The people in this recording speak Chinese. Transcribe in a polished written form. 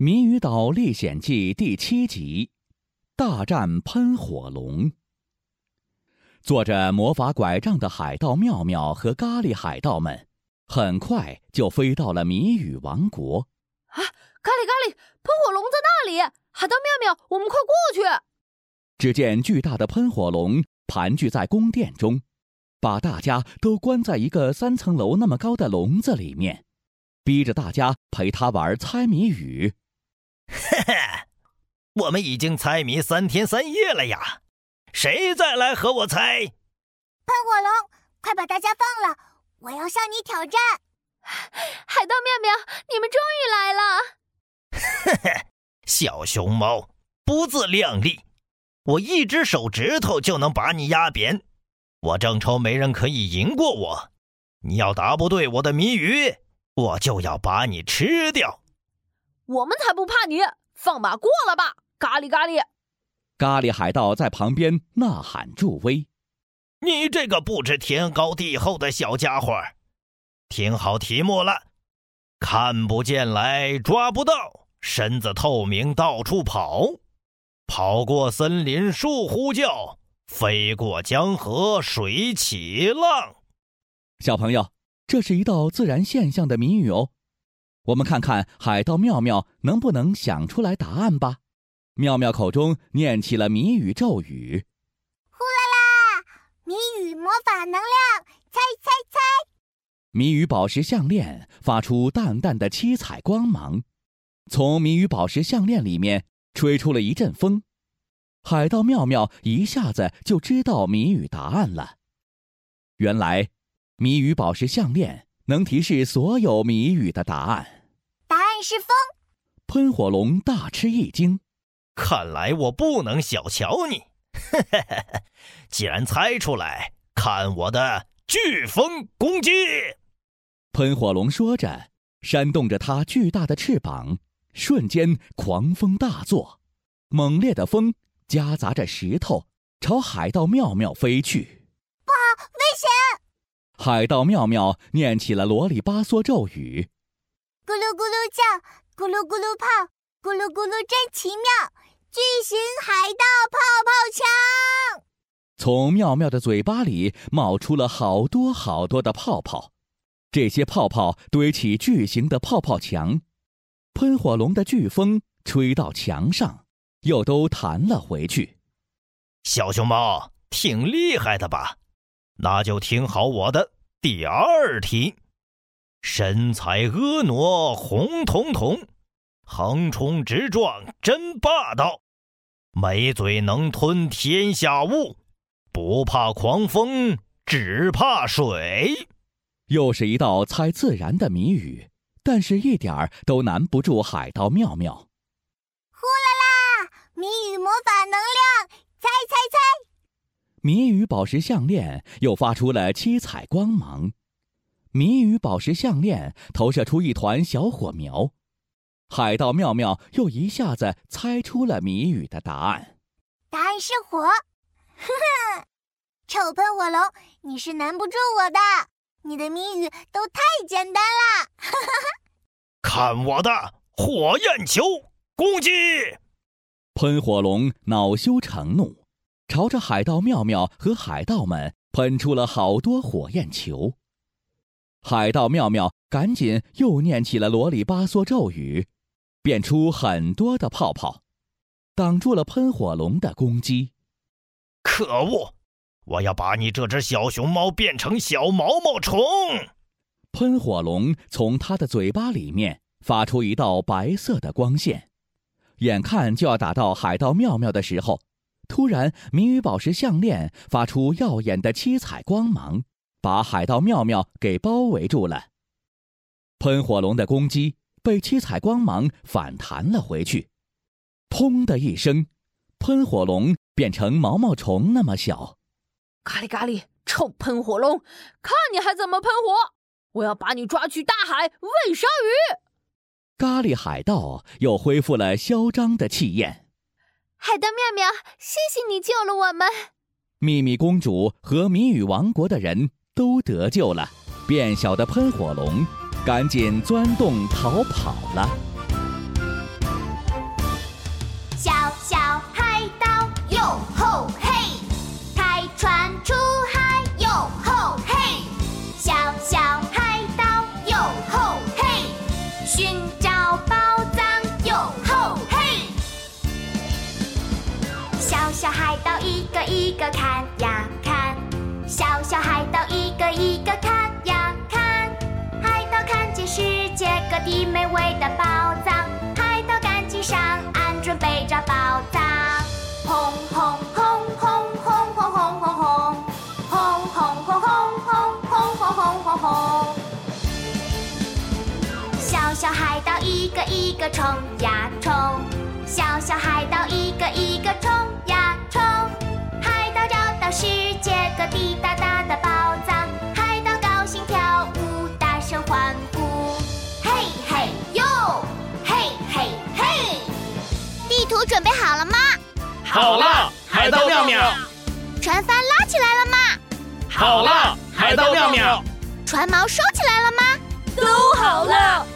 谜语岛历险记第7集，大战喷火龙。坐着魔法拐杖的海盗妙妙和咖喱海盗们很快就飞到了谜语王国。啊，咖喱，喷火龙在那里！海盗妙妙，我们快过去！只见巨大的喷火龙盘踞在宫殿中，把大家都关在一个3层楼那么高的笼子里面，逼着大家陪他玩猜谜语。嘿嘿，我们已经猜谜3天3夜了呀，谁再来和我猜？喷火龙，快把大家放了，我要向你挑战！海盗妙妙，你们终于来了！嘿嘿，小熊猫，不自量力，我一只手指头就能把你压扁，我正愁没人可以赢过我，你要答不对我的谜语，我就要把你吃掉。我们才不怕你，放马过来吧，咖喱！咖喱海盗在旁边呐喊助威：你这个不知天高地厚的小家伙，听好题目了，看不见来抓不到，身子透明到处跑，跑过森林树呼叫，飞过江河水起浪。小朋友，这是一道自然现象的谜语哦，我们看看海盗妙妙能不能想出来答案吧。妙妙口中念起了谜语咒语：呼啦啦，谜语魔法能量，猜！谜语宝石项链发出淡淡的七彩光芒，从谜语宝石项链里面吹出了一阵风。海盗妙妙一下子就知道谜语答案了。原来谜语宝石项链能提示所有谜语的答案。答案是风。喷火龙大吃一惊，看来我不能小瞧你。既然猜出来，看我的飓风攻击！喷火龙说着，扇动着它巨大的翅膀，瞬间狂风大作，猛烈的风夹杂着石头朝海盗妙妙飞去。不好，危险！海盗妙妙念起了啰里吧嗦咒语：咕噜咕噜叫，咕噜咕噜泡，咕噜咕噜真奇妙，巨型海盗泡泡枪！从妙妙的嘴巴里冒出了好多的泡泡，这些泡泡堆起巨型的泡泡墙，喷火龙的飓风吹到墙上，又都弹了回去。小熊猫，挺厉害的吧？那就听好我的第2题。身材婀娜红彤彤，横冲直撞真霸道，美嘴能吞天下物，不怕狂风只怕水。又是一道猜自然的谜语，但是一点儿都难不住海盗妙妙。呼啦啦，谜语魔法能量，猜！谜语宝石项链又发出了七彩光芒，谜语宝石项链投射出一团小火苗，海盗妙妙又一下子猜出了谜语的答案。答案是火！呵呵，臭喷火龙，你是难不住我的，你的谜语都太简单了！看我的火焰球攻击！喷火龙恼羞成怒，朝着海盗妙妙和海盗们喷出了好多火焰球。海盗妙妙赶紧又念起了啰里吧嗦咒语，变出很多的泡泡，挡住了喷火龙的攻击。可恶，我要把你这只小熊猫变成小毛毛虫！喷火龙从它的嘴巴里面发出一道白色的光线，眼看就要打到海盗妙妙的时候，突然谜语宝石项链发出耀眼的七彩光芒，把海盗妙妙给包围住了。喷火龙的攻击被七彩光芒反弹了回去，砰的一声，喷火龙变成毛毛虫那么小。咖喱，臭喷火龙，看你还怎么喷火，我要把你抓去大海喂鲨鱼！咖喱海盗又恢复了嚣张的气焰。海盗妙妙，谢谢你救了我们！秘密公主和谜语王国的人都得救了，变小的喷火龙赶紧钻洞逃跑了。一个看呀看，小小海盗一个一个看呀看。海盗看见世界各地美味的宝藏，海盗赶紧上岸准备找宝藏。轰轰轰轰轰轰轰轰轰，轰轰轰轰轰轰轰轰。小小海盗一个一个冲呀冲，小小海盗一个一个冲呀冲。海盗找到世界各地大大的宝藏，海盗高兴跳舞，大声欢呼，嘿嘿哟，嘿嘿嘿。地图准备好了吗？好了，海盗妙妙。船帆拉起来了吗？好了，海盗妙妙。船锚收起来了吗？都好了。